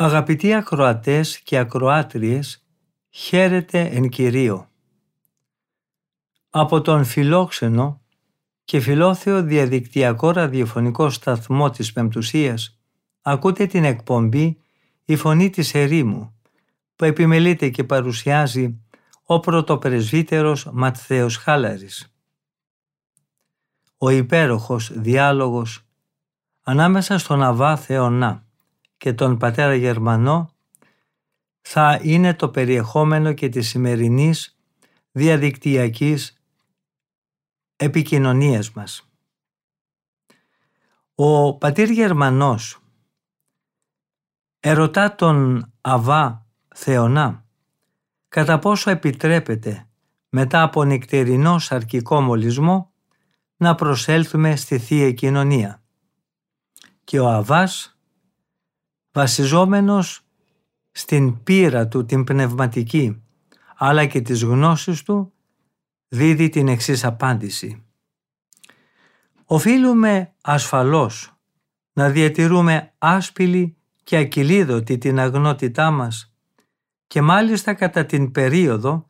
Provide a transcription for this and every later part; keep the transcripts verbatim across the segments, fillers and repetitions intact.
Αγαπητοί ακροατές και ακροάτριες, χαίρετε εν Κυρίω. Από τον φιλόξενο και φιλόθεο διαδικτυακό ραδιοφωνικό σταθμό της Πεμπτουσίας ακούτε την εκπομπή «Η Φωνή της Ερήμου», που επιμελείται και παρουσιάζει ο πρωτοπρεσβύτερος Ματθαίος Χάλαρης. Ο υπέροχος διάλογος ανάμεσα στον Αββά Θεωνά και τον πατέρα Γερμανό θα είναι το περιεχόμενο και της σημερινής διαδικτυακής επικοινωνίας μας. Ο πατήρ Γερμανός ερωτά τον Αββά Θεωνά κατά πόσο επιτρέπεται μετά από νυχτερινό σαρκικό μολυσμό να προσέλθουμε στη Θεία Κοινωνία. Και ο Αββάς, βασιζόμενος στην πείρα του την πνευματική αλλά και τις γνώσεις του, δίδει την εξής απάντηση. Οφείλουμε ασφαλώς να διατηρούμε άσπηλη και ακυλίδωτη την αγνότητά μας και μάλιστα κατά την περίοδο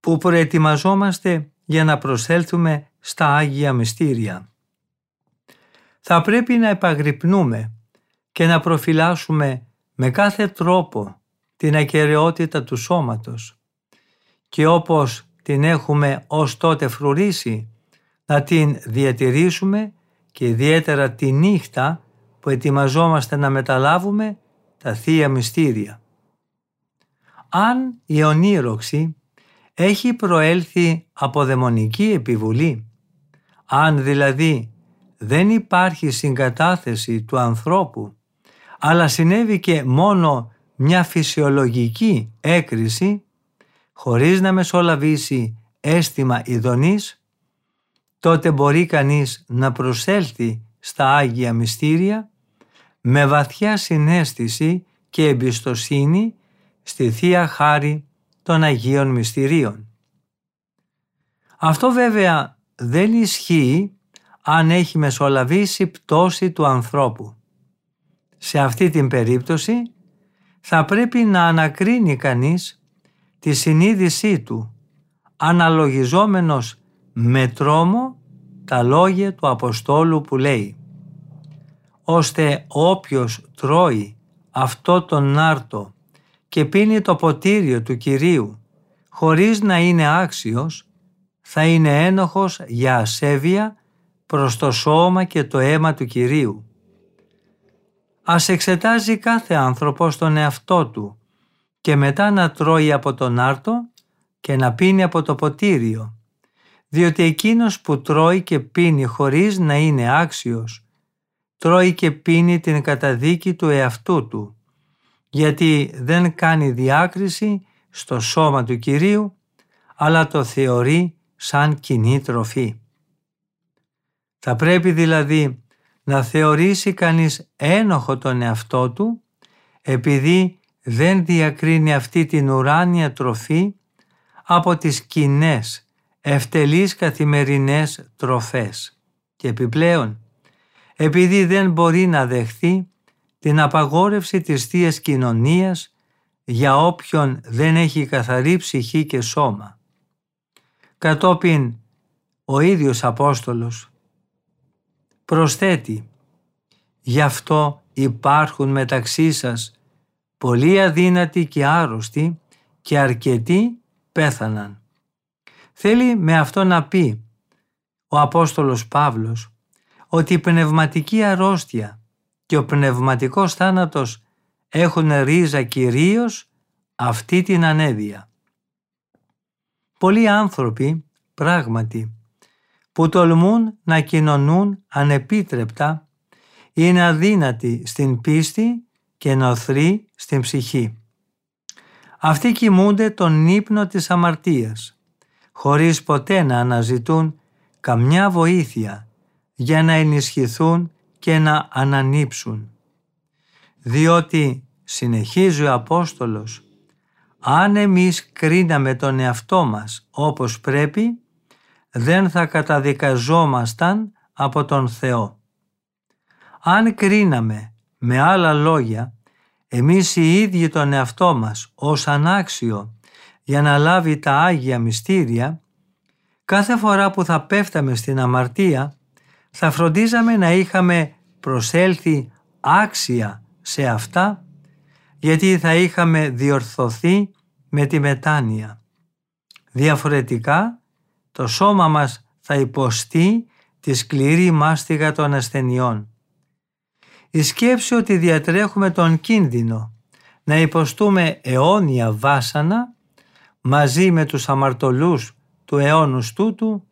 που προετοιμαζόμαστε για να προσέλθουμε στα Άγια Μυστήρια. Θα πρέπει να επαγρυπνούμε και να προφυλάσσουμε με κάθε τρόπο την ακεραιότητα του σώματος και όπως την έχουμε ως τότε φρουρήσει, να την διατηρήσουμε και ιδιαίτερα τη νύχτα που ετοιμαζόμαστε να μεταλάβουμε τα Θεία Μυστήρια. Αν η ονείροξη έχει προέλθει από δαιμονική επιβουλή, αν δηλαδή δεν υπάρχει συγκατάθεση του ανθρώπου, αλλά συνέβη και μόνο μια φυσιολογική έκρηση, χωρίς να μεσολαβήσει αίσθημα ειδονής, τότε μπορεί κανείς να προσέλθει στα Άγια Μυστήρια με βαθιά συναίσθηση και εμπιστοσύνη στη Θεία Χάρη των Αγίων Μυστηρίων. Αυτό βέβαια δεν ισχύει αν έχει μεσολαβήσει πτώση του ανθρώπου. Σε αυτή την περίπτωση θα πρέπει να ανακρίνει κανείς τη συνείδησή του, αναλογιζόμενος με τρόμο τα λόγια του Αποστόλου που λέει «Ώστε όποιος τρώει αυτό τον νάρτο και πίνει το ποτήριο του Κυρίου χωρίς να είναι άξιος, θα είναι ένοχος για ασέβεια προς το σώμα και το αίμα του Κυρίου». Ας εξετάζει κάθε άνθρωπος τον εαυτό του και μετά να τρώει από τον άρτο και να πίνει από το ποτήριο, διότι εκείνος που τρώει και πίνει χωρίς να είναι άξιος, τρώει και πίνει την καταδίκη του εαυτού του, γιατί δεν κάνει διάκριση στο σώμα του Κυρίου, αλλά το θεωρεί σαν κοινή τροφή. Θα πρέπει δηλαδή να θεωρήσει κανείς ένοχο τον εαυτό του, επειδή δεν διακρίνει αυτή την ουράνια τροφή από τις κοινές, ευτελείς καθημερινές τροφές. Και επιπλέον, επειδή δεν μπορεί να δεχθεί την απαγόρευση της Θείας Κοινωνίας για όποιον δεν έχει καθαρή ψυχή και σώμα. Κατόπιν, ο ίδιος Απόστολος προσθέτει «Γι' αυτό υπάρχουν μεταξύ σας πολλοί αδύνατοι και άρρωστοι και αρκετοί πέθαναν». Θέλει με αυτό να πει ο Απόστολος Παύλος ότι η πνευματική αρρώστια και ο πνευματικός θάνατος έχουν ρίζα κυρίως αυτή την ανέδεια. Πολλοί άνθρωποι πράγματι που τολμούν να κοινωνούν ανεπίτρεπτα είναι αδύνατη στην πίστη και νοθρή στην ψυχή. Αυτοί κοιμούνται τον ύπνο της αμαρτίας, χωρίς ποτέ να αναζητούν καμιά βοήθεια για να ενισχυθούν και να ανανύψουν. Διότι, συνεχίζει ο Απόστολος, αν εμείς κρίναμε τον εαυτό μας όπως πρέπει, δεν θα καταδικαζόμασταν από τον Θεό. Αν κρίναμε, με άλλα λόγια, εμείς οι ίδιοι τον εαυτό μας ως ανάξιο για να λάβει τα Άγια Μυστήρια, κάθε φορά που θα πέφταμε στην αμαρτία, θα φροντίζαμε να είχαμε προσέλθει άξια σε αυτά, γιατί θα είχαμε διορθωθεί με τη μετάνοια. Διαφορετικά, το σώμα μας θα υποστεί τη σκληρή μάστιγα των ασθενειών. Η σκέψη ότι διατρέχουμε τον κίνδυνο να υποστούμε αιώνια βάσανα μαζί με τους αμαρτωλούς του αιώνους τούτου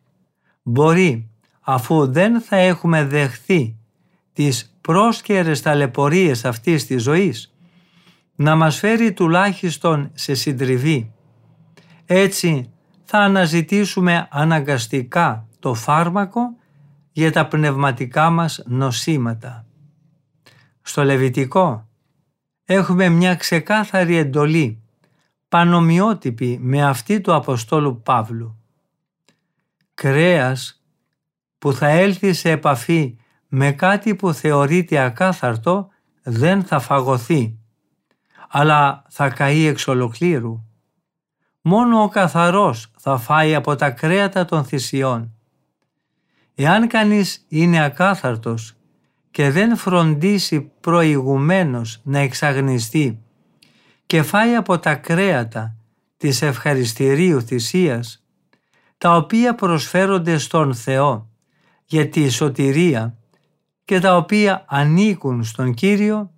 μπορεί, αφού δεν θα έχουμε δεχθεί τις πρόσκαιρες ταλαιπωρίες αυτής της ζωής, να μας φέρει τουλάχιστον σε συντριβή. Έτσι θα αναζητήσουμε αναγκαστικά το φάρμακο για τα πνευματικά μας νοσήματα. Στο Λεβιτικό έχουμε μια ξεκάθαρη εντολή, πανομοιότυπη με αυτή του Αποστόλου Παύλου. Κρέας που θα έλθει σε επαφή με κάτι που θεωρείται ακάθαρτο δεν θα φαγωθεί, αλλά θα καεί εξ ολοκλήρου. Μόνο ο καθαρός θα φάει από τα κρέατα των θυσιών. Εάν κανείς είναι ακάθαρτος και δεν φροντίσει προηγουμένως να εξαγνιστεί και φάει από τα κρέατα της ευχαριστηρίου θυσίας, τα οποία προσφέρονται στον Θεό για τη σωτηρία και τα οποία ανήκουν στον Κύριο,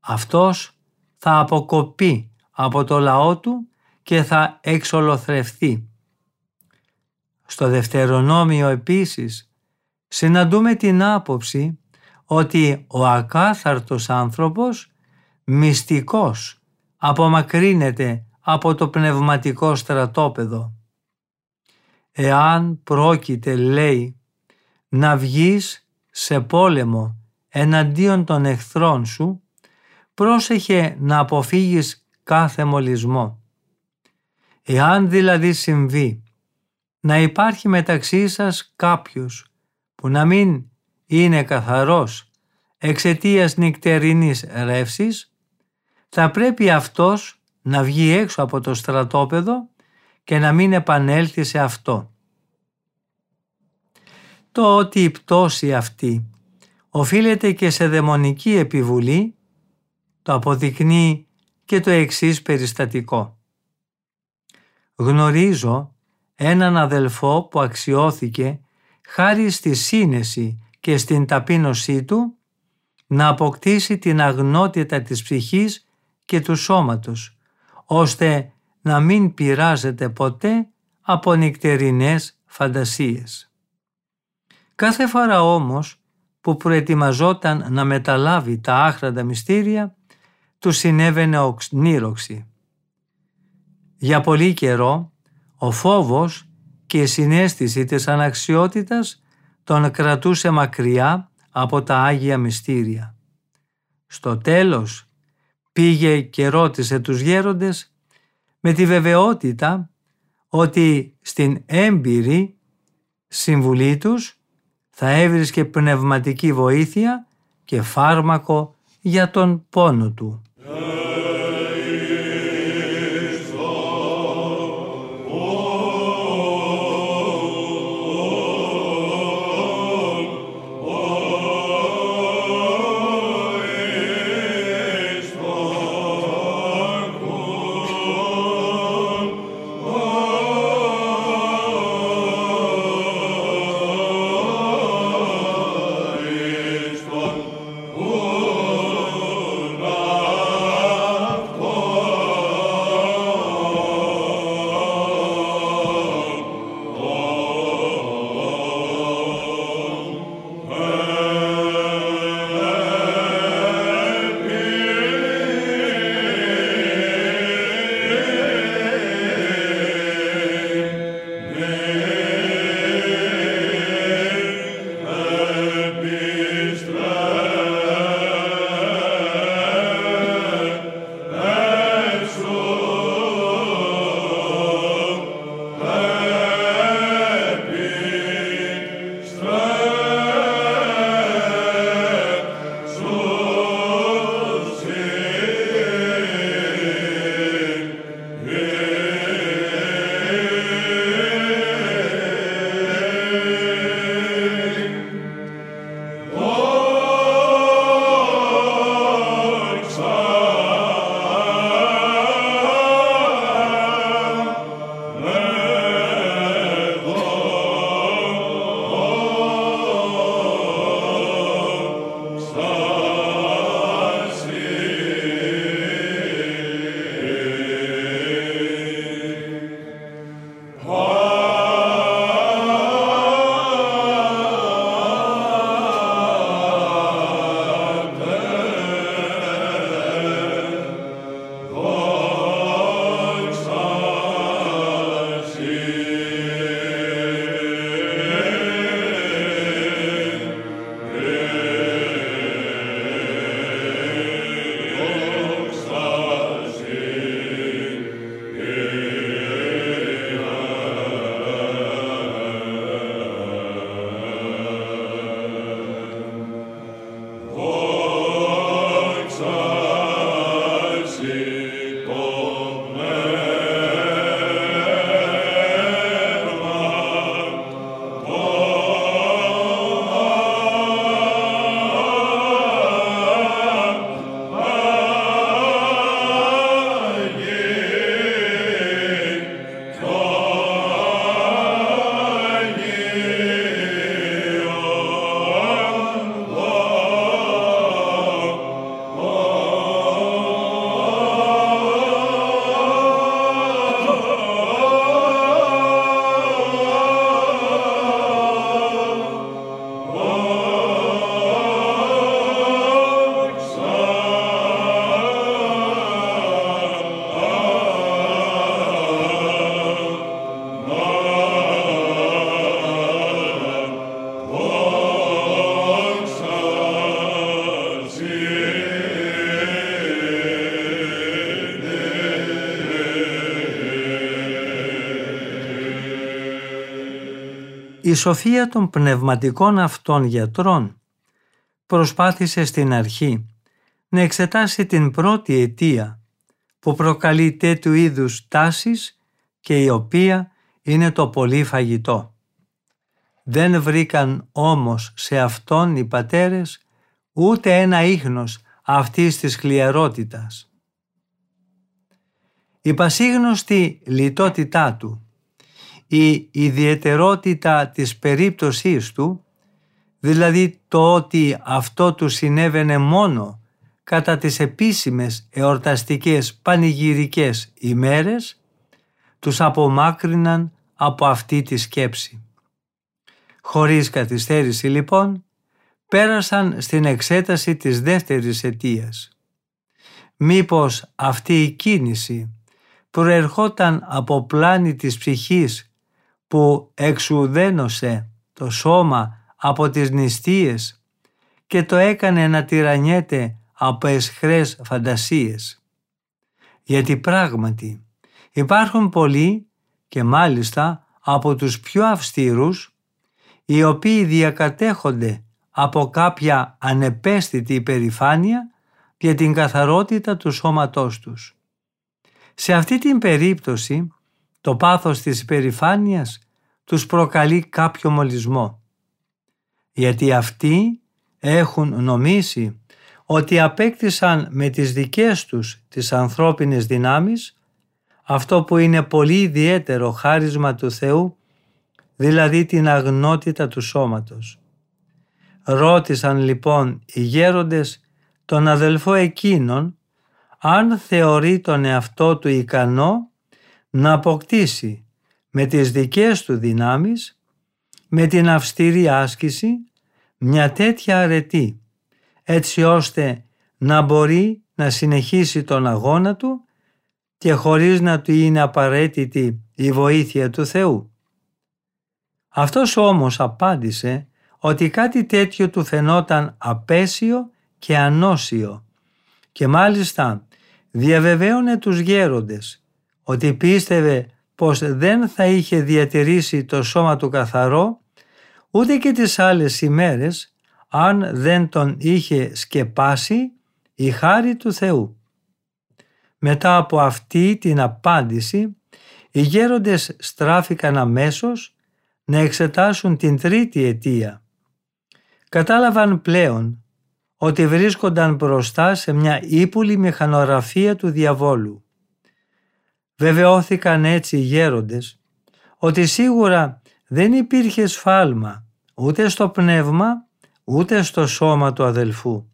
αυτός θα αποκοπεί από το λαό του και θα εξολοθρευθεί. Στο Δευτερονόμιο επίσης συναντούμε την άποψη ότι ο ακάθαρτος άνθρωπος μυστικώς απομακρύνεται από το πνευματικό στρατόπεδο. Εάν πρόκειται, λέει, να βγεις σε πόλεμο εναντίον των εχθρών σου, πρόσεχε να αποφύγεις κάθε μολυσμό. Εάν δηλαδή συμβεί να υπάρχει μεταξύ σας κάποιος που να μην είναι καθαρός εξαιτίας νυκτερινής ρεύσης, θα πρέπει αυτός να βγει έξω από το στρατόπεδο και να μην επανέλθει σε αυτό. Το ότι η πτώση αυτή οφείλεται και σε δαιμονική επιβουλή το αποδεικνύει και το εξής περιστατικό. Γνωρίζω έναν αδελφό που αξιώθηκε χάρη στη σύνεση και στην ταπείνωσή του να αποκτήσει την αγνότητα της ψυχής και του σώματος, ώστε να μην πειράζεται ποτέ από νυκτερινές φαντασίες. Κάθε φορά όμως που προετοιμαζόταν να μεταλάβει τα άχραντα μυστήρια, του συνέβαινε οξνήρωξη. Για πολύ καιρό ο φόβος και η συναίσθηση της αναξιότητας τον κρατούσε μακριά από τα Άγια Μυστήρια. Στο τέλος πήγε και ρώτησε τους γέροντες με τη βεβαιότητα ότι στην έμπειρη συμβουλή τους θα έβρισκε πνευματική βοήθεια και φάρμακο για τον πόνο του. Η σοφία των πνευματικών αυτών γιατρών προσπάθησε στην αρχή να εξετάσει την πρώτη αιτία που προκαλεί τέτοιου είδους τάσεις και η οποία είναι το πολύ φαγητό. Δεν βρήκαν όμως σε αυτόν οι πατέρες ούτε ένα ίχνος αυτής της χλιαρότητας. Η πασίγνωστη λιτότητά του, η ιδιαιτερότητα της περίπτωσής του, δηλαδή το ότι αυτό του συνέβαινε μόνο κατά τις επίσημες εορταστικές πανηγυρικές ημέρες, τους απομάκρυναν από αυτή τη σκέψη. Χωρίς καθυστέρηση λοιπόν, πέρασαν στην εξέταση της δεύτερης αιτίας. Μήπως αυτή η κίνηση προερχόταν από πλάνη της ψυχής που εξουδένωσε το σώμα από τις νηστείες και το έκανε να τυραννιέται από αισχρές φαντασίες? Γιατί πράγματι υπάρχουν πολλοί, και μάλιστα από τους πιο αυστηρούς, οι οποίοι διακατέχονται από κάποια ανεπαίσθητη υπερηφάνεια για την καθαρότητα του σώματός τους. Σε αυτή την περίπτωση, το πάθος της υπερηφάνειας τους προκαλεί κάποιο μολυσμό, γιατί αυτοί έχουν νομίσει ότι απέκτησαν με τις δικές τους τις ανθρώπινες δυνάμεις αυτό που είναι πολύ ιδιαίτερο χάρισμα του Θεού, δηλαδή την αγνότητα του σώματος. Ρώτησαν λοιπόν οι γέροντες τον αδελφό εκείνον αν θεωρεί τον εαυτό του ικανό να αποκτήσει με τις δικές του δυνάμεις, με την αυστηρή άσκηση, μια τέτοια αρετή, έτσι ώστε να μπορεί να συνεχίσει τον αγώνα του και χωρίς να του είναι απαραίτητη η βοήθεια του Θεού. Αυτός όμως απάντησε ότι κάτι τέτοιο του φαινόταν απέσιο και ανώσιο, και μάλιστα διαβεβαίωνε τους γέροντες ότι πίστευε πως δεν θα είχε διατηρήσει το σώμα του καθαρό ούτε και τις άλλες ημέρες αν δεν τον είχε σκεπάσει η χάρη του Θεού. Μετά από αυτή την απάντηση, οι γέροντες στράφηκαν αμέσως να εξετάσουν την τρίτη αιτία. Κατάλαβαν πλέον ότι βρίσκονταν μπροστά σε μια ύπουλη μηχανογραφία του διαβόλου. Βεβαιώθηκαν έτσι οι γέροντες ότι σίγουρα δεν υπήρχε σφάλμα ούτε στο πνεύμα ούτε στο σώμα του αδελφού.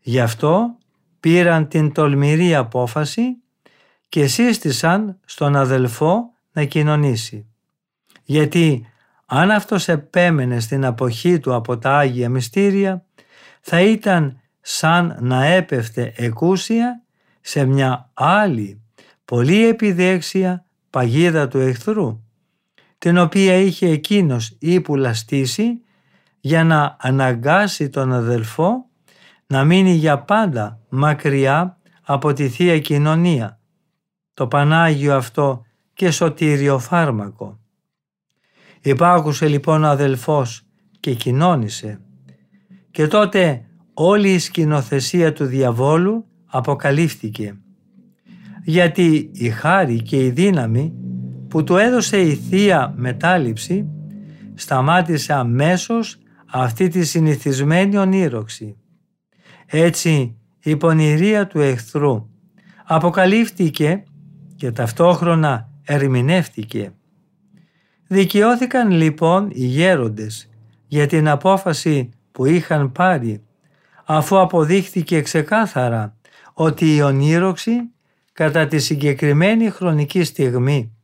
Γι' αυτό πήραν την τολμηρή απόφαση και σύστησαν στον αδελφό να κοινωνήσει. Γιατί αν αυτός επέμενε στην αποχή του από τα Άγια Μυστήρια, θα ήταν σαν να έπεφτε εκούσια σε μια άλλη, πολύ επιδέξια παγίδα του εχθρού, την οποία είχε εκείνος ύπουλα στήσει για να αναγκάσει τον αδελφό να μείνει για πάντα μακριά από τη Θεία Κοινωνία, το Πανάγιο αυτό και σωτήριο φάρμακο. Υπάκουσε λοιπόν ο αδελφός και κοινώνησε, και τότε όλη η σκηνοθεσία του διαβόλου αποκαλύφθηκε, γιατί η χάρη και η δύναμη που του έδωσε η Θεία Μετάληψη σταμάτησε αμέσως αυτή τη συνηθισμένη ονείροξη. Έτσι η πονηρία του εχθρού αποκαλύφθηκε και ταυτόχρονα ερμηνεύτηκε. Δικαιώθηκαν λοιπόν οι γέροντες για την απόφαση που είχαν πάρει, αφού αποδείχθηκε ξεκάθαρα ότι η ονείροξη κατά τη συγκεκριμένη χρονική στιγμή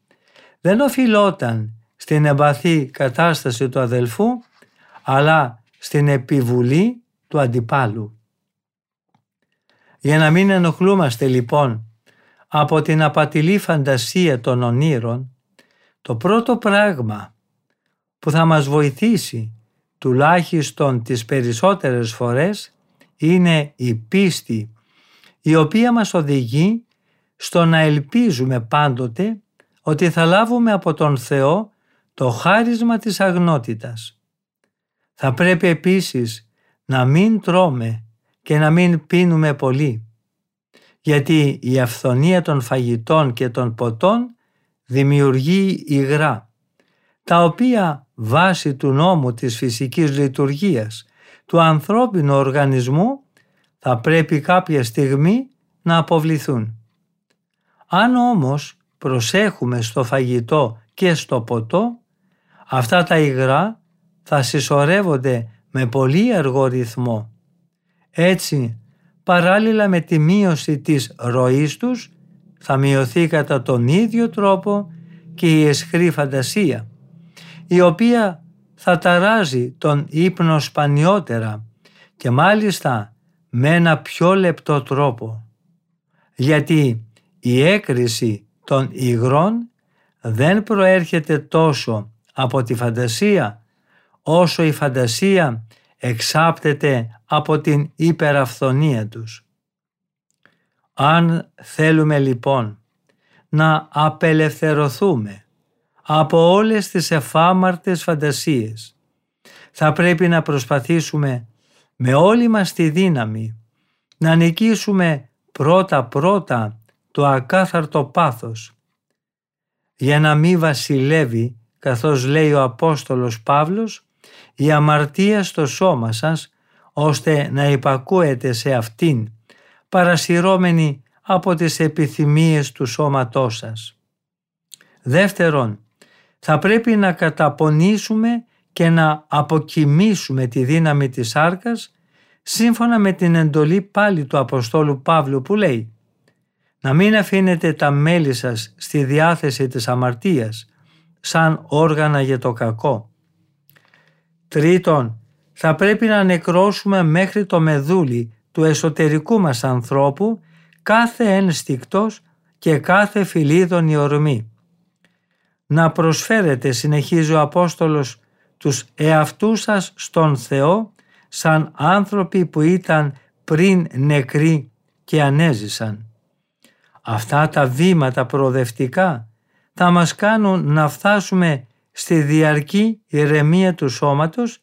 δεν οφειλόταν στην εμπαθή κατάσταση του αδελφού, αλλά στην επιβουλή του αντιπάλου. Για να μην ενοχλούμαστε λοιπόν από την απατηλή φαντασία των ονείρων, το πρώτο πράγμα που θα μας βοηθήσει, τουλάχιστον τις περισσότερες φορές, είναι η πίστη, η οποία μας οδηγεί στο να ελπίζουμε πάντοτε ότι θα λάβουμε από τον Θεό το χάρισμα της αγνότητας. Θα πρέπει επίσης να μην τρώμε και να μην πίνουμε πολύ, γιατί η αυθονία των φαγητών και των ποτών δημιουργεί υγρά, τα οποία βάσει του νόμου της φυσικής λειτουργίας του ανθρώπινου οργανισμού θα πρέπει κάποια στιγμή να αποβληθούν. Αν όμως προσέχουμε στο φαγητό και στο ποτό, αυτά τα υγρά θα συσσωρεύονται με πολύ αργό ρυθμό. Έτσι, παράλληλα με τη μείωση της ροής τους, θα μειωθεί κατά τον ίδιο τρόπο και η αισχρή φαντασία, η οποία θα ταράζει τον ύπνο σπανιότερα και μάλιστα με ένα πιο λεπτό τρόπο, γιατί η έκρηση των υγρών δεν προέρχεται τόσο από τη φαντασία, όσο η φαντασία εξάπτεται από την υπεραυθονία τους. Αν θέλουμε λοιπόν να απελευθερωθούμε από όλες τις εφάμαρτες φαντασίες, θα πρέπει να προσπαθήσουμε με όλη μας τη δύναμη να νικήσουμε πρώτα-πρώτα το ακάθαρτο πάθος, για να μην βασιλεύει, καθώς λέει ο Απόστολος Παύλος, η αμαρτία στο σώμα σας, ώστε να υπακούετε σε αυτήν, παρασυρώμενοι από τις επιθυμίες του σώματός σας. Δεύτερον, θα πρέπει να καταπονήσουμε και να αποκοιμήσουμε τη δύναμη της σάρκας, σύμφωνα με την εντολή πάλι του Αποστόλου Παύλου που λέει «Να μην αφήνετε τα μέλη σας στη διάθεση της αμαρτίας, σαν όργανα για το κακό». Τρίτον, θα πρέπει να νεκρώσουμε μέχρι το μεδούλι του εσωτερικού μας ανθρώπου κάθε ένστικτος και κάθε φιλίδωνη ορμή. Να προσφέρετε, συνεχίζει ο Απόστολος, τους εαυτούς σας στον Θεό σαν άνθρωποι που ήταν πριν νεκροί και ανέζησαν. Αυτά τα βήματα προοδευτικά θα μας κάνουν να φτάσουμε στη διαρκή ηρεμία του σώματος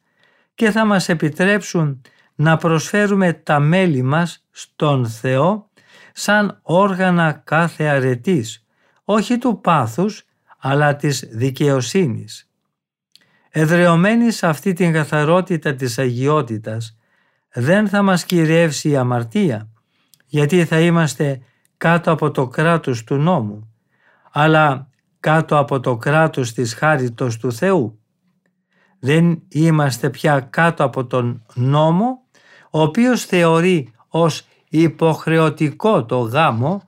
και θα μας επιτρέψουν να προσφέρουμε τα μέλη μας στον Θεό σαν όργανα κάθε αρετής, όχι του πάθους αλλά της δικαιοσύνης. Εδρεωμένοι σε αυτή την καθαρότητα της αγιότητας, δεν θα μας κυριεύσει η αμαρτία, γιατί θα είμαστε κάτω από το κράτος του νόμου, αλλά κάτω από το κράτος της χάριτος του Θεού. Δεν είμαστε πια κάτω από τον νόμο, ο οποίος θεωρεί ως υποχρεωτικό το γάμο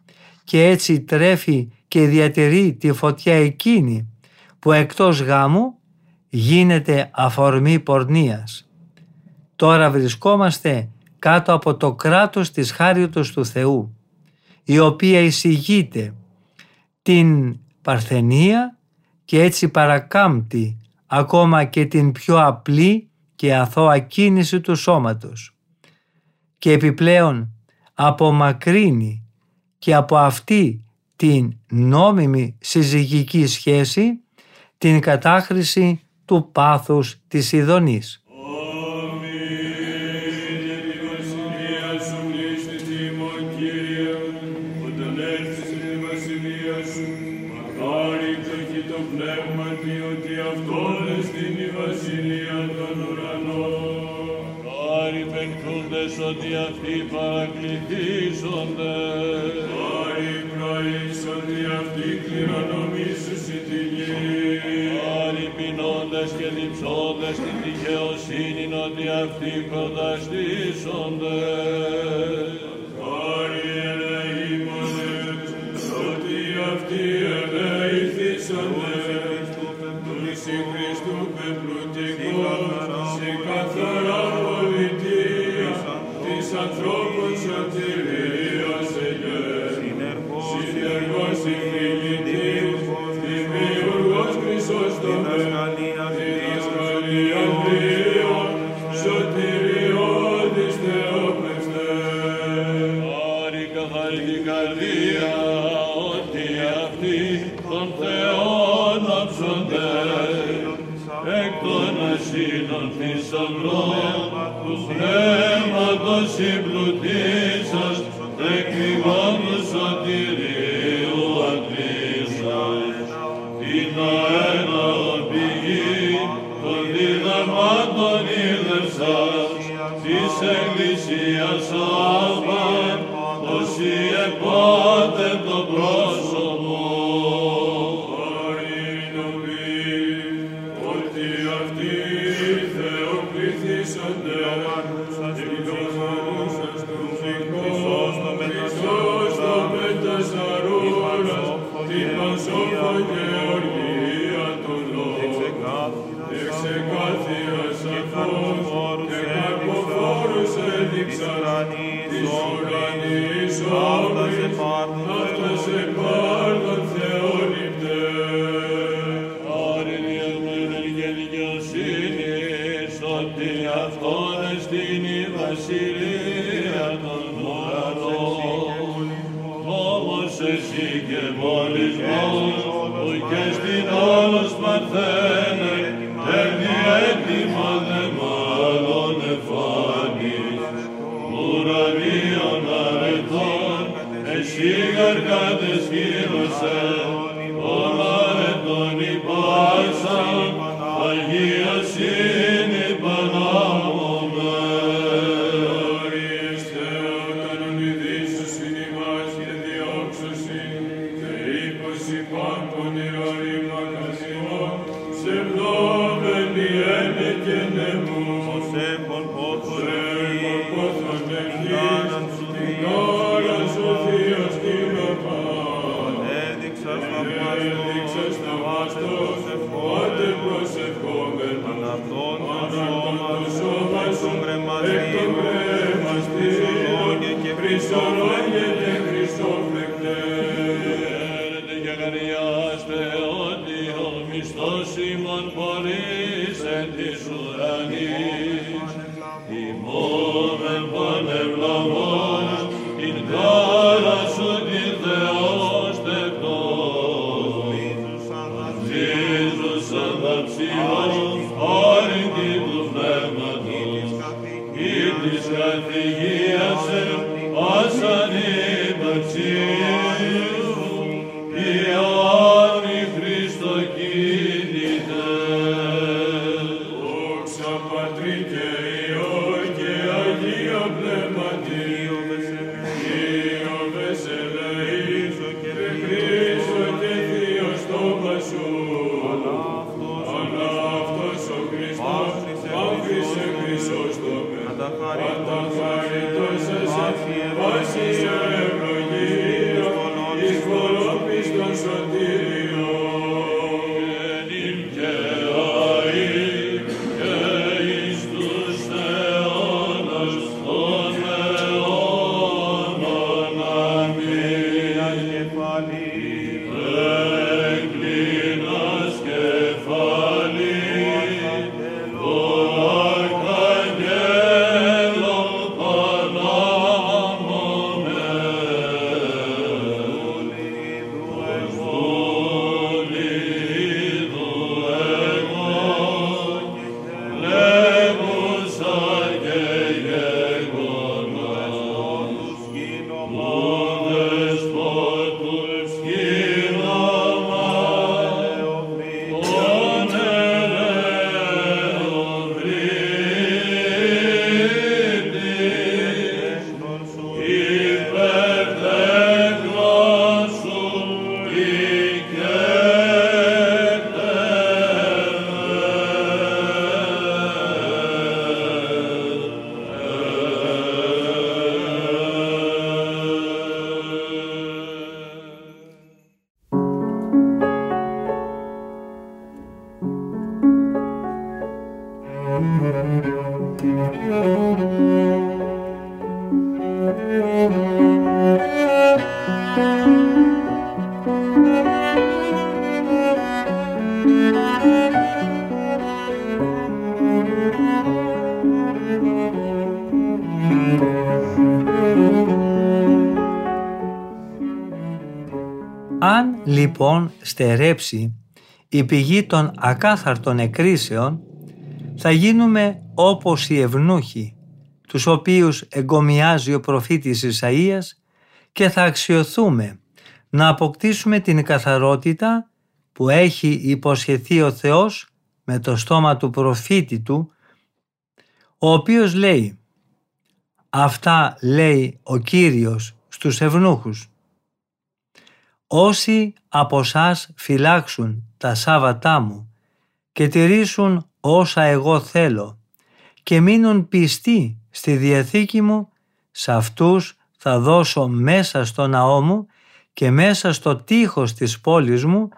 και έτσι τρέφει και διατηρεί τη φωτιά εκείνη που εκτός γάμου γίνεται αφορμή πορνείας. Τώρα βρισκόμαστε κάτω από το κράτος της χάριτος του Θεού, η οποία εισηγείται την παρθενία και έτσι παρακάμπτει ακόμα και την πιο απλή και αθώα κίνηση του σώματος και επιπλέον απομακρύνει και από αυτή την νόμιμη συζυγική σχέση την κατάχρηση του πάθους της ειδονής. Ότι αυτοί παρακληθίζονται, χάρη πρωίς ότι αυτοί κληρονομήσουσι τη γη, χάρη πεινώντας και διψώντας την δικαιοσύνη ότι αυτοί κονταστήσονται, χάρη ελεήμονται ότι αυτοί ελεήθησονται, πλούσι Χριστού πεπλουτικό σε καθαρά πολιτή ανθρώπους ατυλίας εγγέρ, συνεργός συμφιλητής, δημιουργός Χρυσόστομες, διδασκαλία πλοίων, σωτηριών της Θεόπνευστες. Άρη καθαρή καρδία, ότι αυτοί των Θεών αψονται, πνεύματος συμπλουτίσας, τεκμημά του σωτηρίου αντίσας, την αένα πηγή των διδαγμάτων ίδευσας, της Εκκλησίας Αββάν, όσοι επότε το πρόσωπο. Λοιπόν, στερέψει η πηγή των ακάθαρτων εκρίσεων, θα γίνουμε όπως οι ευνούχοι τους οποίους εγκομιάζει ο προφήτης Ισαΐας, και θα αξιοθούμε να αποκτήσουμε την καθαρότητα που έχει υποσχεθεί ο Θεός με το στόμα του προφήτη του, ο οποίος λέει «Αυτά λέει ο Κύριος στους Ευνούχους. Όσοι από σας φυλάξουν τα Σάββατά μου και τηρήσουν όσα εγώ θέλω και μείνουν πιστοί στη Διαθήκη μου, σε αυτούς θα δώσω μέσα στο ναό μου και μέσα στο τείχος της πόλης μου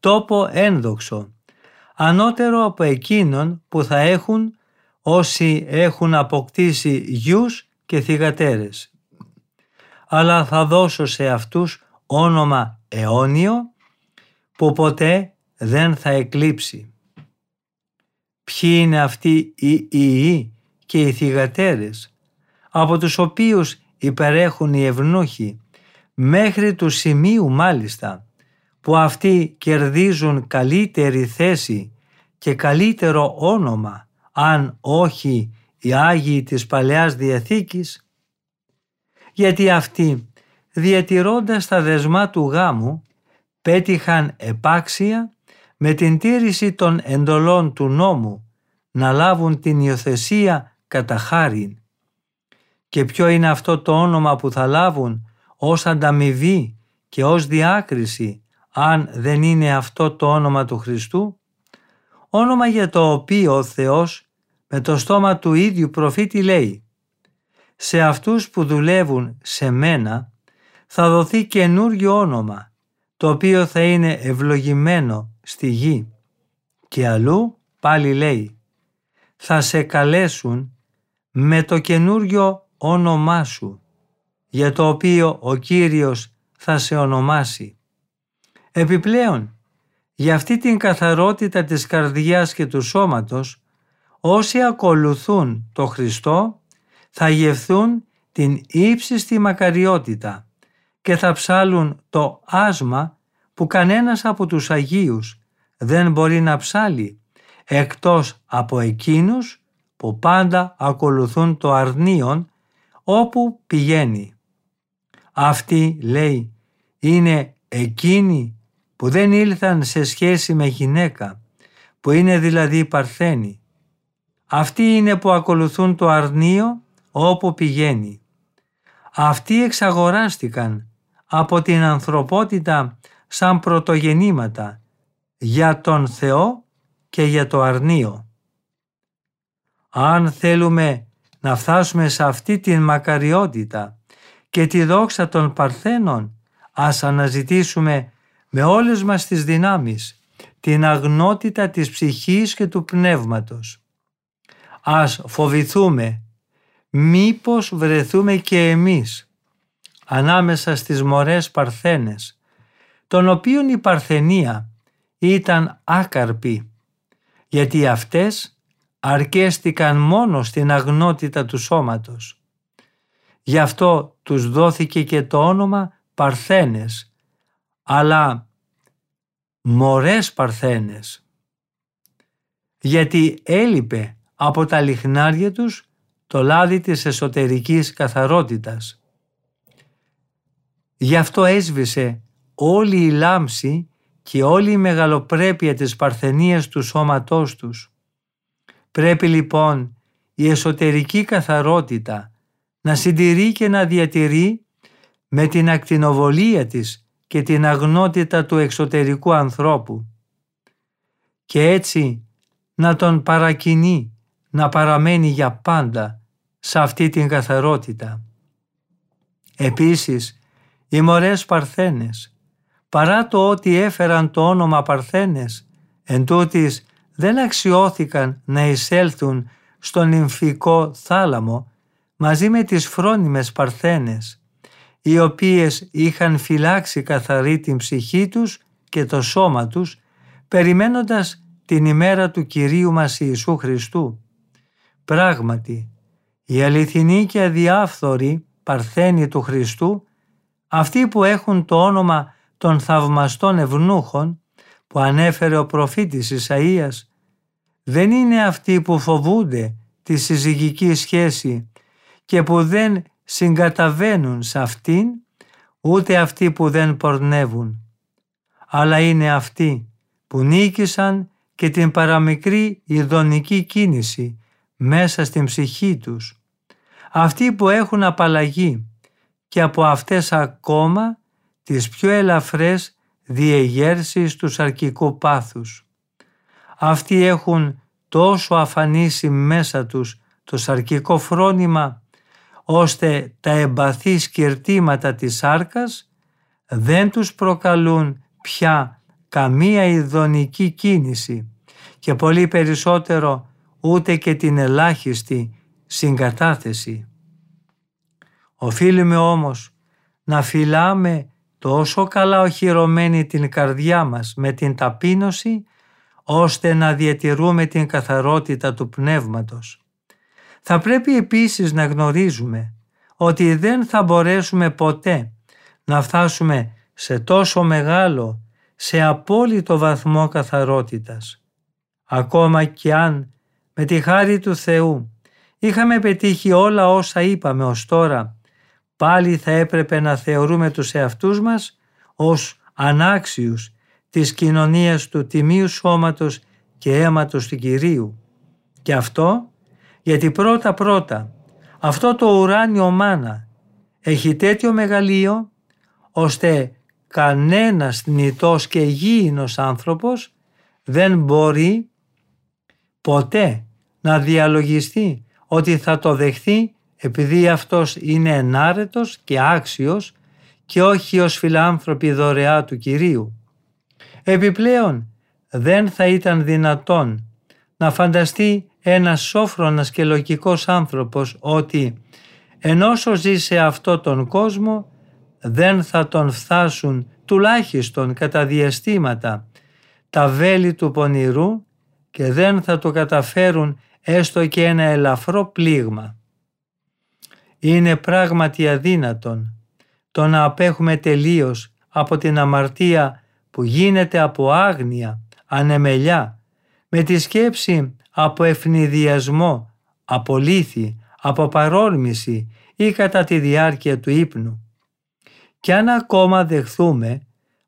τόπο ένδοξο, ανώτερο από εκείνον που θα έχουν όσοι έχουν αποκτήσει γιους και θυγατέρες. Αλλά θα δώσω σε αυτούς όνομα αιώνιο που ποτέ δεν θα εκλείψει. Ποιοι είναι αυτοί οι ιοί και οι θυγατέρες, από τους οποίους υπερέχουν οι ευνούχοι, μέχρι του σημείου μάλιστα που αυτοί κερδίζουν καλύτερη θέση και καλύτερο όνομα, αν όχι οι Άγιοι της Παλαιάς Διαθήκης, γιατί αυτοί, διατηρώντας τα δεσμά του γάμου, πέτυχαν επάξια με την τήρηση των εντολών του νόμου να λάβουν την υιοθεσία κατά χάριν. Και ποιο είναι αυτό το όνομα που θα λάβουν ως ανταμοιβή και ως διάκριση, αν δεν είναι αυτό το όνομα του Χριστού, όνομα για το οποίο ο Θεός με το στόμα του ίδιου προφήτη λέει «Σε αυτούς που δουλεύουν σε μένα θα δοθεί καινούριο όνομα, το οποίο θα είναι ευλογημένο στη γη». Και αλλού πάλι λέει «Θα σε καλέσουν με το καινούριο όνομά σου, για το οποίο ο Κύριος θα σε ονομάσει». Επιπλέον, για αυτή την καθαρότητα της καρδιάς και του σώματος, όσοι ακολουθούν το Χριστό θα γευθούν την ύψιστη μακαριότητα και θα ψάλουν το άσμα που κανένας από τους Αγίους δεν μπορεί να ψάλει, εκτός από εκείνους που πάντα ακολουθούν το αρνίον όπου πηγαίνει. Αυτοί, λέει, είναι εκείνοι που δεν ήλθαν σε σχέση με γυναίκα, που είναι δηλαδή παρθένοι. Αυτοί είναι που ακολουθούν το αρνίο όπου πηγαίνει. Αυτοί εξαγοράστηκαν από την ανθρωπότητα σαν πρωτογενήματα για τον Θεό και για το αρνίο. Αν θέλουμε να φτάσουμε σε αυτή την μακαριότητα και τη δόξα των παρθένων, ας αναζητήσουμε με όλες μας τις δυνάμεις την αγνότητα της ψυχής και του πνεύματος. Ας φοβηθούμε μήπως βρεθούμε και εμείς ανάμεσα στις μωρές παρθένες, των οποίων η παρθενία ήταν άκαρπη, γιατί αυτές αρκέστηκαν μόνο στην αγνότητα του σώματος. Γι' αυτό τους δόθηκε και το όνομα παρθένες, αλλά μωρές παρθένες, γιατί έλειπε από τα λιχνάρια τους το λάδι της εσωτερικής καθαρότητας. Γι' αυτό έσβησε όλη η λάμψη και όλη η μεγαλοπρέπεια της παρθενίας του σώματός τους. Πρέπει λοιπόν η εσωτερική καθαρότητα να συντηρεί και να διατηρεί με την ακτινοβολία της και την αγνότητα του εξωτερικού ανθρώπου, και έτσι να τον παρακινεί να παραμένει για πάντα σε αυτή την καθαρότητα. Επίσης, οι μωρές παρθένες, παρά το ότι έφεραν το όνομα παρθένες, εντούτοις δεν αξιώθηκαν να εισέλθουν στον νυμφικό θάλαμο μαζί με τις φρόνιμες παρθένες, οι οποίες είχαν φυλάξει καθαρή την ψυχή τους και το σώμα τους, περιμένοντας την ημέρα του Κυρίου μας Ιησού Χριστού. Πράγματι, οι αληθινοί και αδιάφθοροι παρθένοι του Χριστού, αυτοί που έχουν το όνομα των θαυμαστών ευνούχων που ανέφερε ο προφήτης Ισαΐας, δεν είναι αυτοί που φοβούνται τη συζυγική σχέση και που δεν συγκαταβαίνουν σε αυτήν, ούτε αυτοί που δεν πορνεύουν, αλλά είναι αυτοί που νίκησαν και την παραμικρή ειδονική κίνηση μέσα στην ψυχή τους, αυτοί που έχουν απαλλαγή και από αυτές ακόμα τις πιο ελαφρές διεγέρσεις του σαρκικού πάθους. Αυτοί έχουν τόσο αφανίσει μέσα τους το σαρκικό φρόνημα, ώστε τα εμπαθή σκυρτήματα της σάρκας δεν τους προκαλούν πια καμία ειδονική κίνηση και πολύ περισσότερο ούτε και την ελάχιστη συγκατάθεση. Οφείλουμε όμως να φυλάμε τόσο καλά οχυρωμένη την καρδιά μας με την ταπείνωση, ώστε να διατηρούμε την καθαρότητα του πνεύματος. Θα πρέπει επίσης να γνωρίζουμε ότι δεν θα μπορέσουμε ποτέ να φτάσουμε σε τόσο μεγάλο, σε απόλυτο βαθμό καθαρότητας. Ακόμα και αν με τη χάρη του Θεού είχαμε πετύχει όλα όσα είπαμε ως τώρα, πάλι θα έπρεπε να θεωρούμε τους εαυτούς μας ως ανάξιους της κοινωνίας του τιμίου σώματος και αίματος του Κυρίου. Και αυτό γιατί πρώτα-πρώτα αυτό το ουράνιο μάνα έχει τέτοιο μεγαλείο, ώστε κανένας θνητός και γήινος άνθρωπος δεν μπορεί ποτέ να διαλογιστεί ότι θα το δεχθεί, επειδή αυτός είναι ενάρετος και άξιος και όχι ως φιλάνθρωποι δωρεά του Κυρίου. Επιπλέον δεν θα ήταν δυνατόν να φανταστεί ένας σόφρονας και λογικός άνθρωπος ότι ενώ ζει σε αυτόν τον κόσμο δεν θα τον φτάσουν τουλάχιστον κατά διαστήματα τα βέλη του πονηρού και δεν θα του καταφέρουν έστω και ένα ελαφρό πλήγμα. Είναι πράγματι αδύνατον το να απέχουμε τελείως από την αμαρτία που γίνεται από άγνοια, ανεμελιά, με τη σκέψη από ευνηδιασμό, από λύθη, από παρόρμηση ή κατά τη διάρκεια του ύπνου. Και αν ακόμα δεχθούμε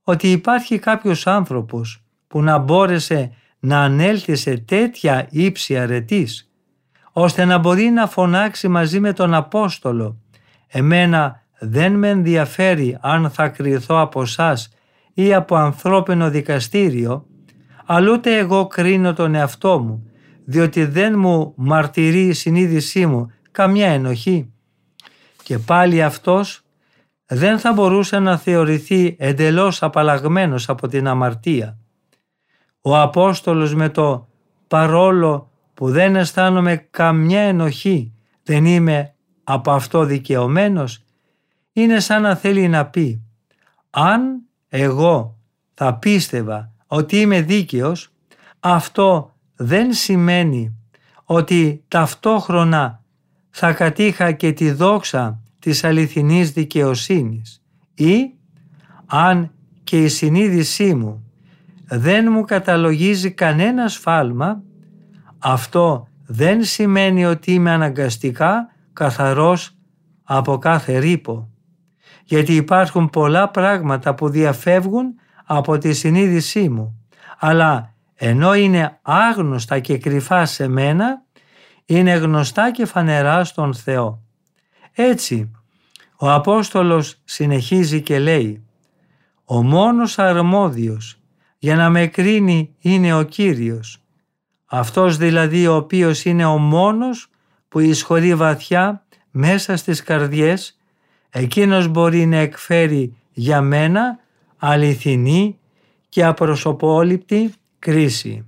ότι υπάρχει κάποιος άνθρωπος που να μπόρεσε να ανέλθει σε τέτοια ύψη αρετής, ώστε να μπορεί να φωνάξει μαζί με τον Απόστολο «Εμένα δεν με ενδιαφέρει αν θα κριθώ από εσάς ή από ανθρώπινο δικαστήριο, αλλά ούτε εγώ κρίνω τον εαυτό μου, διότι δεν μου μαρτυρεί η συνείδησή μου καμιά ενοχή». Και πάλι αυτός δεν θα μπορούσε να θεωρηθεί εντελώς απαλλαγμένος από την αμαρτία. Ο Απόστολος με το «παρόλο που δεν αισθάνομαι καμιά ενοχή, δεν είμαι από αυτό δικαιωμένος», είναι σαν να θέλει να πει «αν εγώ θα πίστευα ότι είμαι δίκαιος, αυτό δεν σημαίνει ότι ταυτόχρονα θα κατήχα και τη δόξα της αληθινής δικαιοσύνης, ή αν και η συνείδησή μου δεν μου καταλογίζει κανένα σφάλμα, αυτό δεν σημαίνει ότι είμαι αναγκαστικά καθαρός από κάθε ρήπο». Γιατί υπάρχουν πολλά πράγματα που διαφεύγουν από τη συνείδησή μου, αλλά ενώ είναι άγνωστα και κρυφά σε μένα, είναι γνωστά και φανερά στον Θεό. Έτσι, ο Απόστολος συνεχίζει και λέει «Ο μόνος αρμόδιος για να με κρίνει είναι ο Κύριος, αυτός δηλαδή ο οποίος είναι ο μόνος που εισχωρεί βαθιά μέσα στις καρδιές, εκείνος μπορεί να εκφέρει για μένα αληθινή και απροσωπόληπτη κρίση».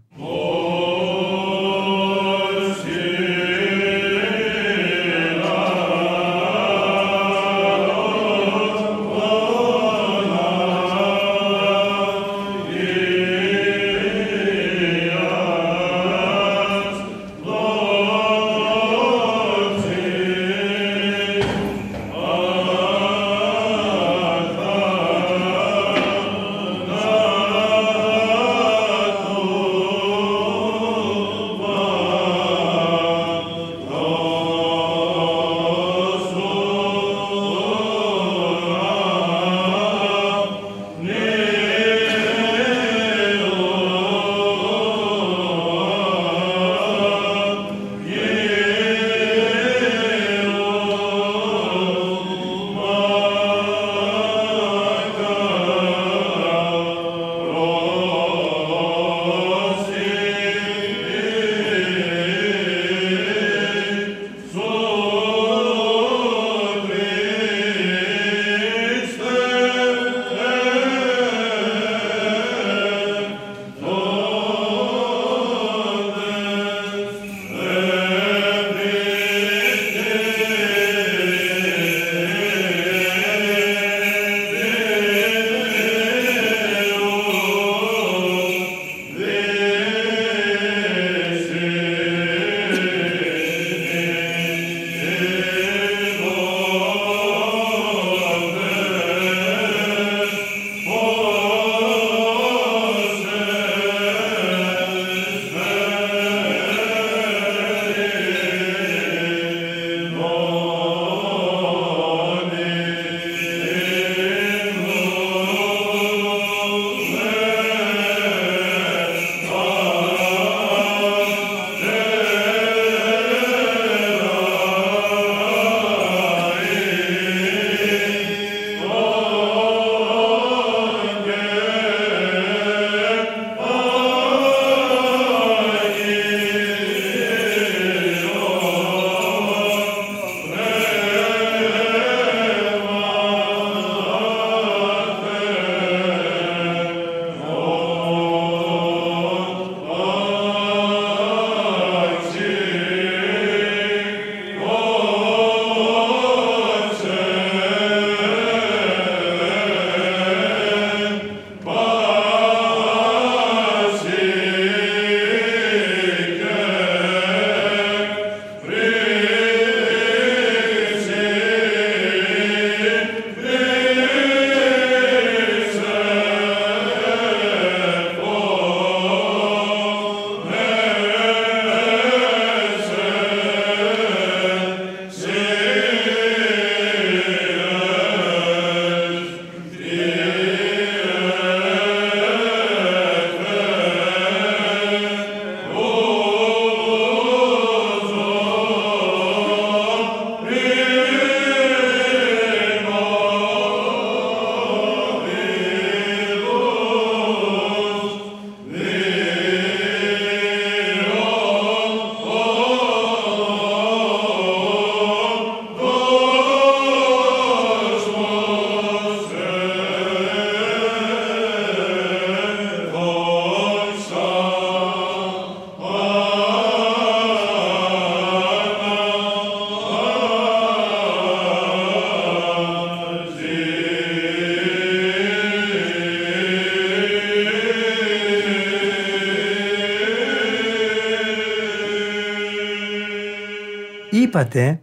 είπατε,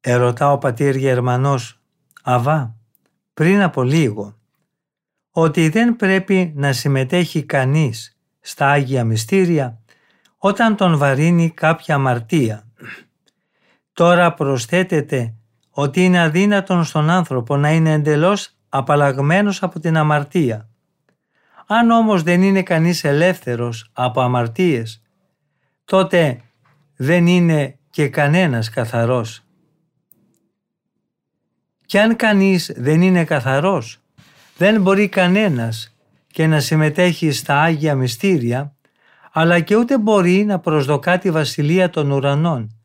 ερωτά ο πατήρ Γερμανός, Αββά, πριν από λίγο, ότι δεν πρέπει να συμμετέχει κανείς στα Άγια Μυστήρια όταν τον βαρύνει κάποια αμαρτία. Τώρα προσθέτεται ότι είναι αδύνατον στον άνθρωπο να είναι εντελώς απαλλαγμένος από την αμαρτία. Αν όμως δεν είναι κανείς ελεύθερος από αμαρτίες, τότε δεν είναι και κανένας καθαρός. Κι αν κανείς δεν είναι καθαρός, δεν μπορεί κανένας και να συμμετέχει στα Άγια Μυστήρια, αλλά και ούτε μπορεί να προσδοκά τη Βασιλεία των Ουρανών,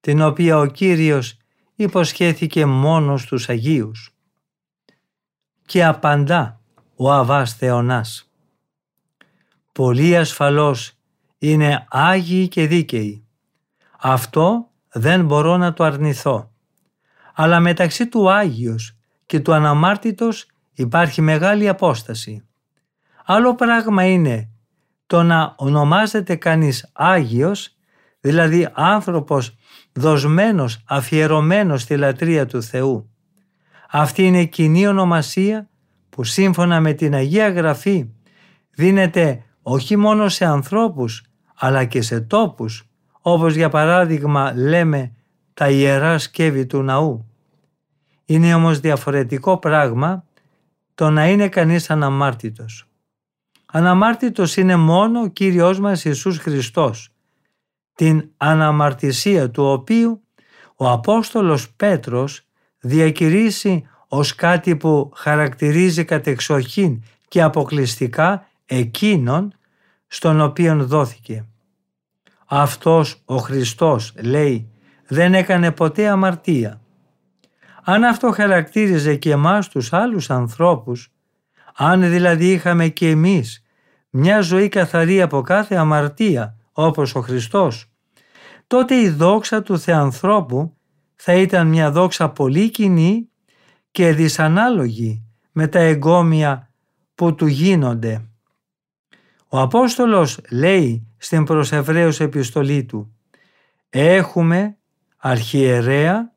την οποία ο Κύριος υποσχέθηκε μόνο στους Αγίους. Και απαντά ο Αββάς Θεωνάς, «Πολύ ασφαλώς είναι Άγιοι και δίκαιοι. Αυτό δεν μπορώ να το αρνηθώ. Αλλά μεταξύ του Άγιος και του Αναμάρτητος υπάρχει μεγάλη απόσταση. Άλλο πράγμα είναι το να ονομάζεται κανείς Άγιος, δηλαδή άνθρωπος δοσμένος, αφιερωμένος στη λατρεία του Θεού. Αυτή είναι κοινή ονομασία που σύμφωνα με την Αγία Γραφή δίνεται όχι μόνο σε ανθρώπους αλλά και σε τόπους, όπως για παράδειγμα λέμε τα ιερά σκεύη του ναού. Είναι όμως διαφορετικό πράγμα το να είναι κανείς αναμάρτητος. Αναμάρτητος είναι μόνο ο Κύριος μας Ιησούς Χριστός, την αναμαρτησία του οποίου ο Απόστολος Πέτρος διακηρύσει ως κάτι που χαρακτηρίζει κατεξοχήν και αποκλειστικά εκείνον στον οποίον δόθηκε. Αυτός ο Χριστός, λέει, δεν έκανε ποτέ αμαρτία. Αν αυτό χαρακτήριζε και εμάς τους άλλους ανθρώπους, αν δηλαδή είχαμε και εμείς μια ζωή καθαρή από κάθε αμαρτία όπως ο Χριστός, τότε η δόξα του Θεανθρώπου θα ήταν μια δόξα πολύ κοινή και δυσανάλογη με τα εγκόμια που του γίνονται. Ο Απόστολος λέει στην προς Εβραίους επιστολή του, «Έχουμε αρχιερέα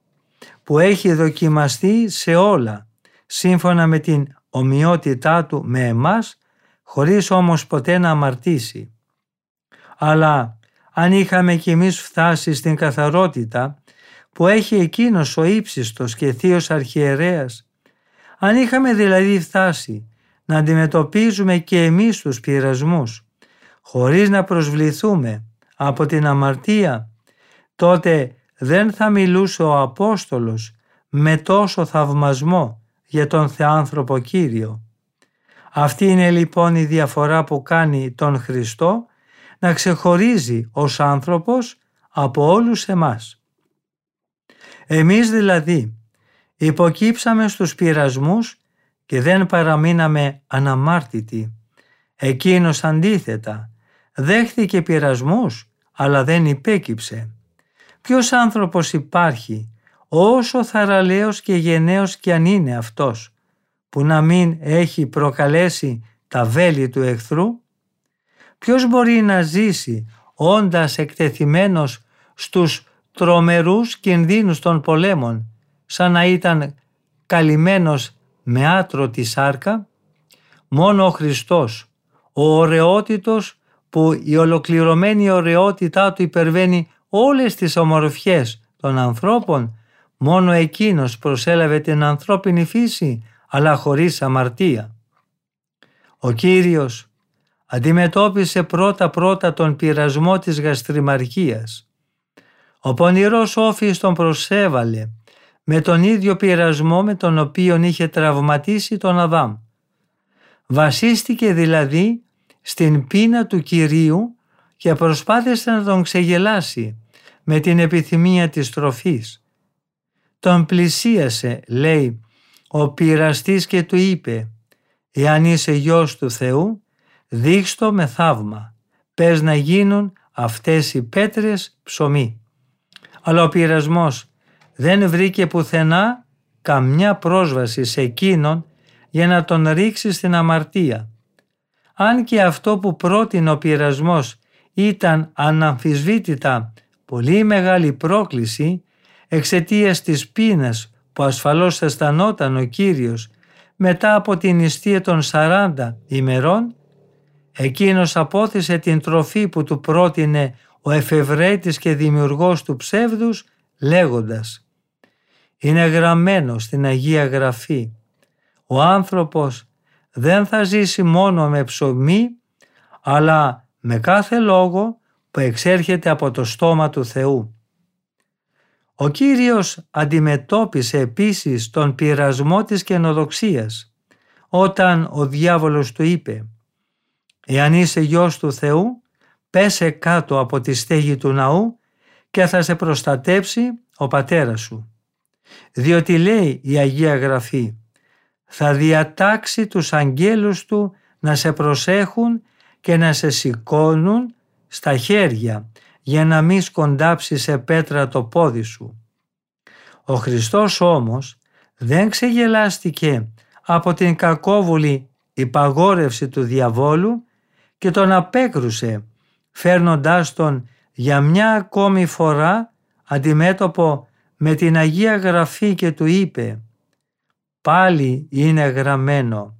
που έχει δοκιμαστεί σε όλα, σύμφωνα με την ομοιότητά του με εμάς, χωρίς όμως ποτέ να αμαρτήσει. Αλλά αν είχαμε κι εμείς φτάσει στην καθαρότητα που έχει εκείνος ο ύψιστος και θείος αρχιερέας, αν είχαμε δηλαδή φτάσει να αντιμετωπίζουμε και εμείς τους πειρασμούς, χωρίς να προσβληθούμε από την αμαρτία, τότε δεν θα μιλούσε ο Απόστολος με τόσο θαυμασμό για τον Θεάνθρωπο Κύριο. Αυτή είναι λοιπόν η διαφορά που κάνει τον Χριστό να ξεχωρίζει ως άνθρωπος από όλους εμάς. Εμείς δηλαδή υποκύψαμε στους πειρασμούς και δεν παραμείναμε αναμάρτητοι. Εκείνος αντίθετα δέχθηκε πειρασμούς αλλά δεν υπέκυψε. Ποιος άνθρωπος υπάρχει, όσο θαραλέος και γενναίος κι αν είναι αυτός, που να μην έχει προκαλέσει τα βέλη του εχθρού? Ποιος μπορεί να ζήσει όντας εκτεθειμένος στους τρομερούς κινδύνους των πολέμων, σαν να ήταν καλυμμένος με άτρωτη σάρκα? Μόνο ο Χριστός, ο ωραιότητος που η ολοκληρωμένη ωραιότητά του υπερβαίνει όλες τις ομορφιές των ανθρώπων, μόνο εκείνος προσέλαβε την ανθρώπινη φύση, αλλά χωρίς αμαρτία. Ο Κύριος αντιμετώπισε πρώτα-πρώτα τον πειρασμό της γαστριμαρχίας. Ο πονηρός όφης τον προσέβαλε με τον ίδιο πειρασμό με τον οποίο είχε τραυματίσει τον Αδάμ. Βασίστηκε δηλαδή στην πείνα του Κυρίου και προσπάθησε να τον ξεγελάσει με την επιθυμία της τροφής. Τον πλησίασε, λέει, ο πειραστής και του είπε, «Εάν είσαι γιος του Θεού, δείξτο με θαύμα, πες να γίνουν αυτές οι πέτρες ψωμί». Αλλά ο πειρασμός δεν βρήκε πουθενά καμιά πρόσβαση σε εκείνον για να τον ρίξει στην αμαρτία. Αν και αυτό που πρότεινε ο πειρασμός ήταν αναμφισβήτητα πολύ μεγάλη πρόκληση εξαιτίας της πείνας που ασφαλώς αισθανόταν ο Κύριος μετά από την νηστεία των σαράντα ημερών, εκείνος απόθησε την τροφή που του πρότεινε ο εφευρέτης και δημιουργός του ψεύδους, λέγοντας «Είναι γραμμένο στην Αγία Γραφή, ο άνθρωπος δεν θα ζήσει μόνο με ψωμί, αλλά με κάθε λόγο που εξέρχεται από το στόμα του Θεού». Ο Κύριος αντιμετώπισε επίσης τον πειρασμό της καινοδοξίας, όταν ο διάβολος του είπε «Εάν είσαι γιος του Θεού, πέσε κάτω από τη στέγη του ναού και θα σε προστατέψει ο πατέρας σου». Διότι λέει η Αγία Γραφή «Θα διατάξει τους αγγέλους του να σε προσέχουν και να σε σηκώνουν στα χέρια, για να μη σκοντάψει σε πέτρα το πόδι σου». Ο Χριστός όμως δεν ξεγελάστηκε από την κακόβουλη υπαγόρευση του διαβόλου και τον απέκρουσε, φέρνοντάς τον για μια ακόμη φορά αντιμέτωπο με την Αγία Γραφή και του είπε «Πάλι είναι γραμμένο,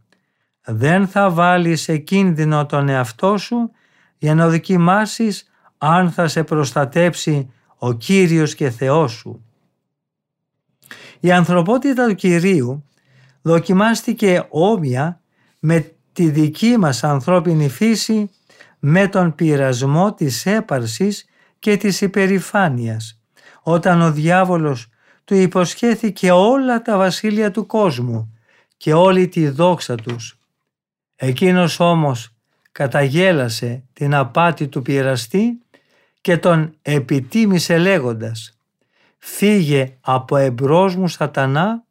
δεν θα βάλεις σε κίνδυνο τον εαυτό σου για να δοκιμάσεις αν θα σε προστατέψει ο Κύριος και Θεός σου». Η ανθρωπότητα του Κυρίου δοκιμάστηκε όμοια με τη δική μας ανθρώπινη φύση, με τον πειρασμό της έπαρσης και της υπερηφάνειας, όταν ο διάβολος του υποσχέθηκε όλα τα βασίλεια του κόσμου και όλη τη δόξα τους. Εκείνος όμως καταγέλασε την απάτη του πειραστή και τον επιτίμησε λέγοντας «Φύγε από εμπρός μου σατανά,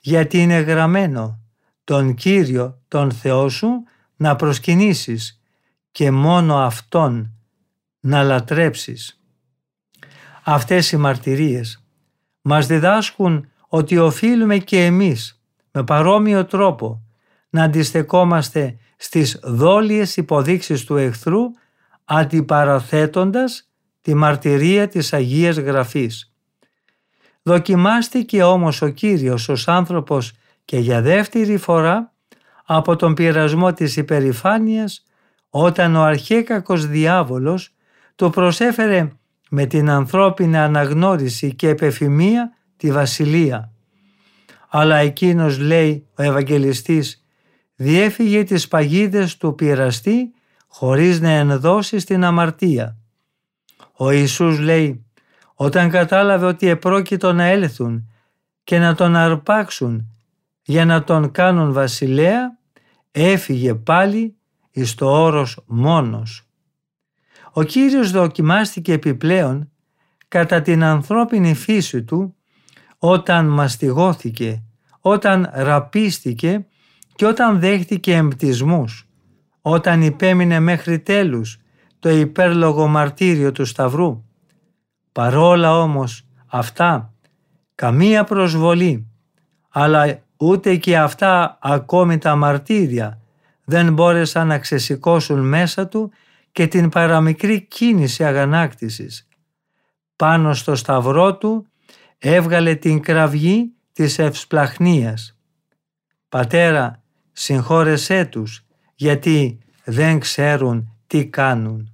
γιατί είναι γραμμένο τον Κύριο τον Θεό σου να προσκυνήσεις και μόνο Αυτόν να λατρέψεις». Αυτές οι μαρτυρίες μας διδάσκουν ότι οφείλουμε και εμείς με παρόμοιο τρόπο να αντιστεκόμαστε στις δόλιες υποδείξεις του εχθρού, αντιπαραθέτοντας τη μαρτυρία της Αγίας Γραφής. Δοκιμάστηκε όμως ο Κύριος ως άνθρωπος και για δεύτερη φορά από τον πειρασμό της υπερηφάνειας, όταν ο αρχαίκακος διάβολος του προσέφερε με την ανθρώπινη αναγνώριση και επεφημία τη βασιλεία. Αλλά εκείνος, λέει ο Ευαγγελιστής, διέφυγε τις παγίδες του πειραστή χωρίς να ενδώσει στην αμαρτία. Ο Ιησούς λέει όταν κατάλαβε ότι επρόκειτο να έλθουν και να τον αρπάξουν για να τον κάνουν βασιλέα, έφυγε πάλι εις το όρος μόνος. Ο Κύριος δοκιμάστηκε επιπλέον κατά την ανθρώπινη φύση του όταν μαστιγώθηκε, όταν ραπίστηκε και όταν δέχτηκε εμπτισμούς, όταν υπέμεινε μέχρι τέλους το υπέρλογο μαρτύριο του Σταυρού. Παρόλα όμως αυτά, καμία προσβολή, αλλά ούτε και αυτά ακόμη τα μαρτύρια δεν μπόρεσαν να ξεσηκώσουν μέσα του και την παραμικρή κίνηση αγανάκτησης. Πάνω στο σταυρό του έβγαλε την κραυγή της ευσπλαχνίας. «Πατέρα, συγχώρεσέ τους, γιατί δεν ξέρουν τι κάνουν».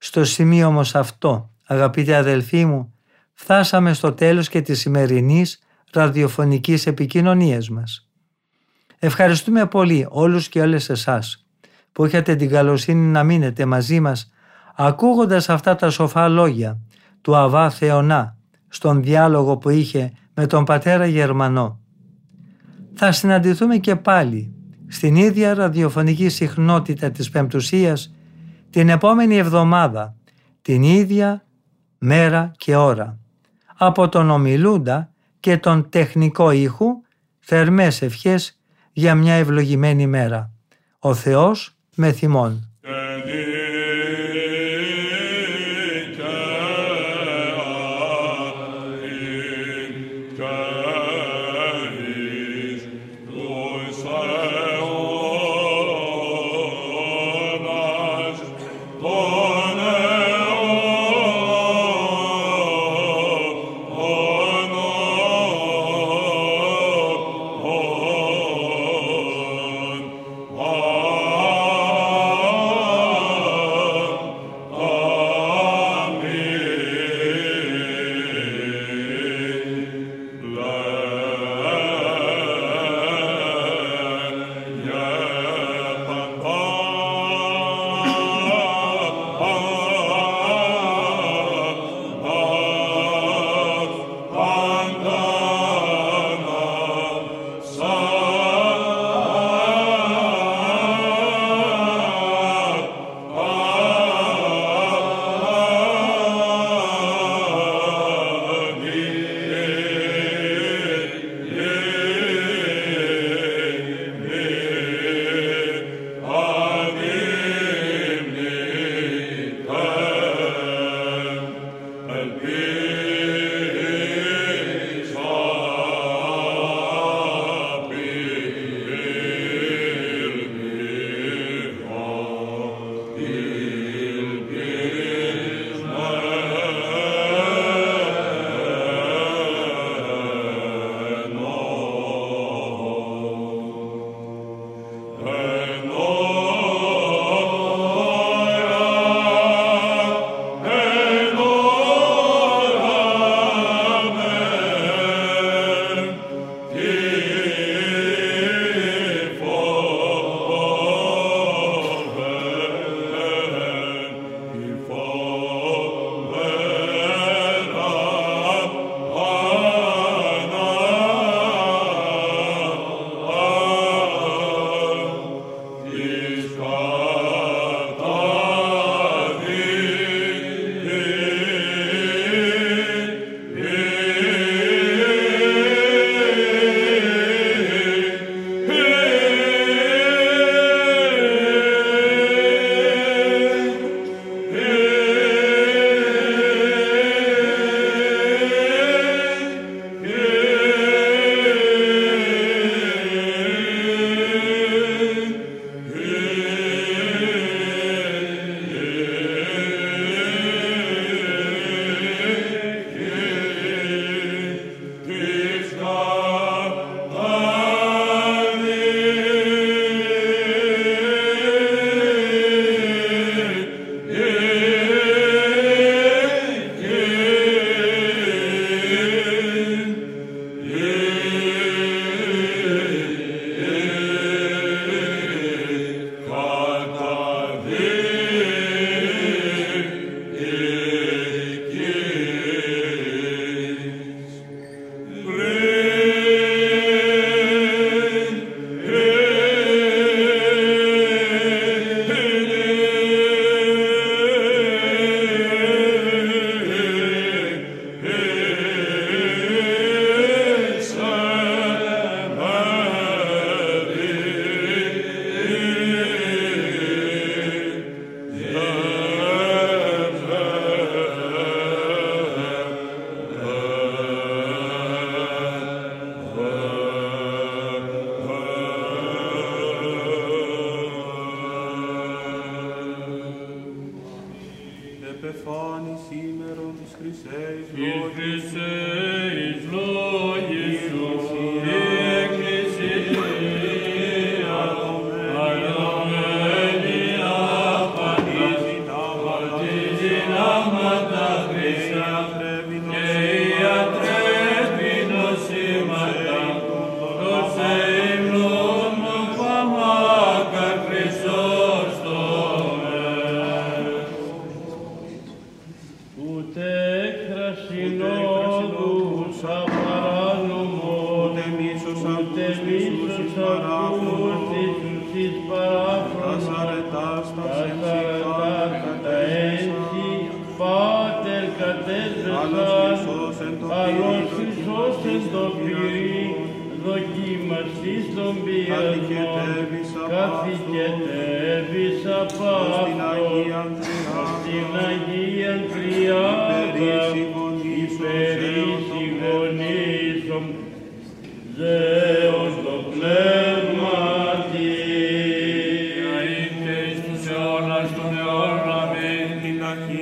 Στο σημείο όμως αυτό, αγαπητοί αδελφοί μου, φτάσαμε στο τέλος και της σημερινής ραδιοφωνικής επικοινωνίας μας. Ευχαριστούμε πολύ όλους και όλες εσάς που είχατε την καλοσύνη να μείνετε μαζί μας ακούγοντας αυτά τα σοφά λόγια του Αββά Θεωνά στον διάλογο που είχε με τον πατέρα Γερμανό. Θα συναντηθούμε και πάλι στην ίδια ραδιοφωνική συχνότητα της Πεμπτουσίας την επόμενη εβδομάδα, την ίδια μέρα και ώρα. Από τον ομιλούντα και τον τεχνικό ήχου, θερμές ευχές για μια ευλογημένη μέρα. Ο Θεός με θυμών.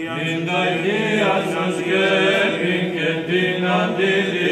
Την Αγία σας γεύει και την αντίληψη.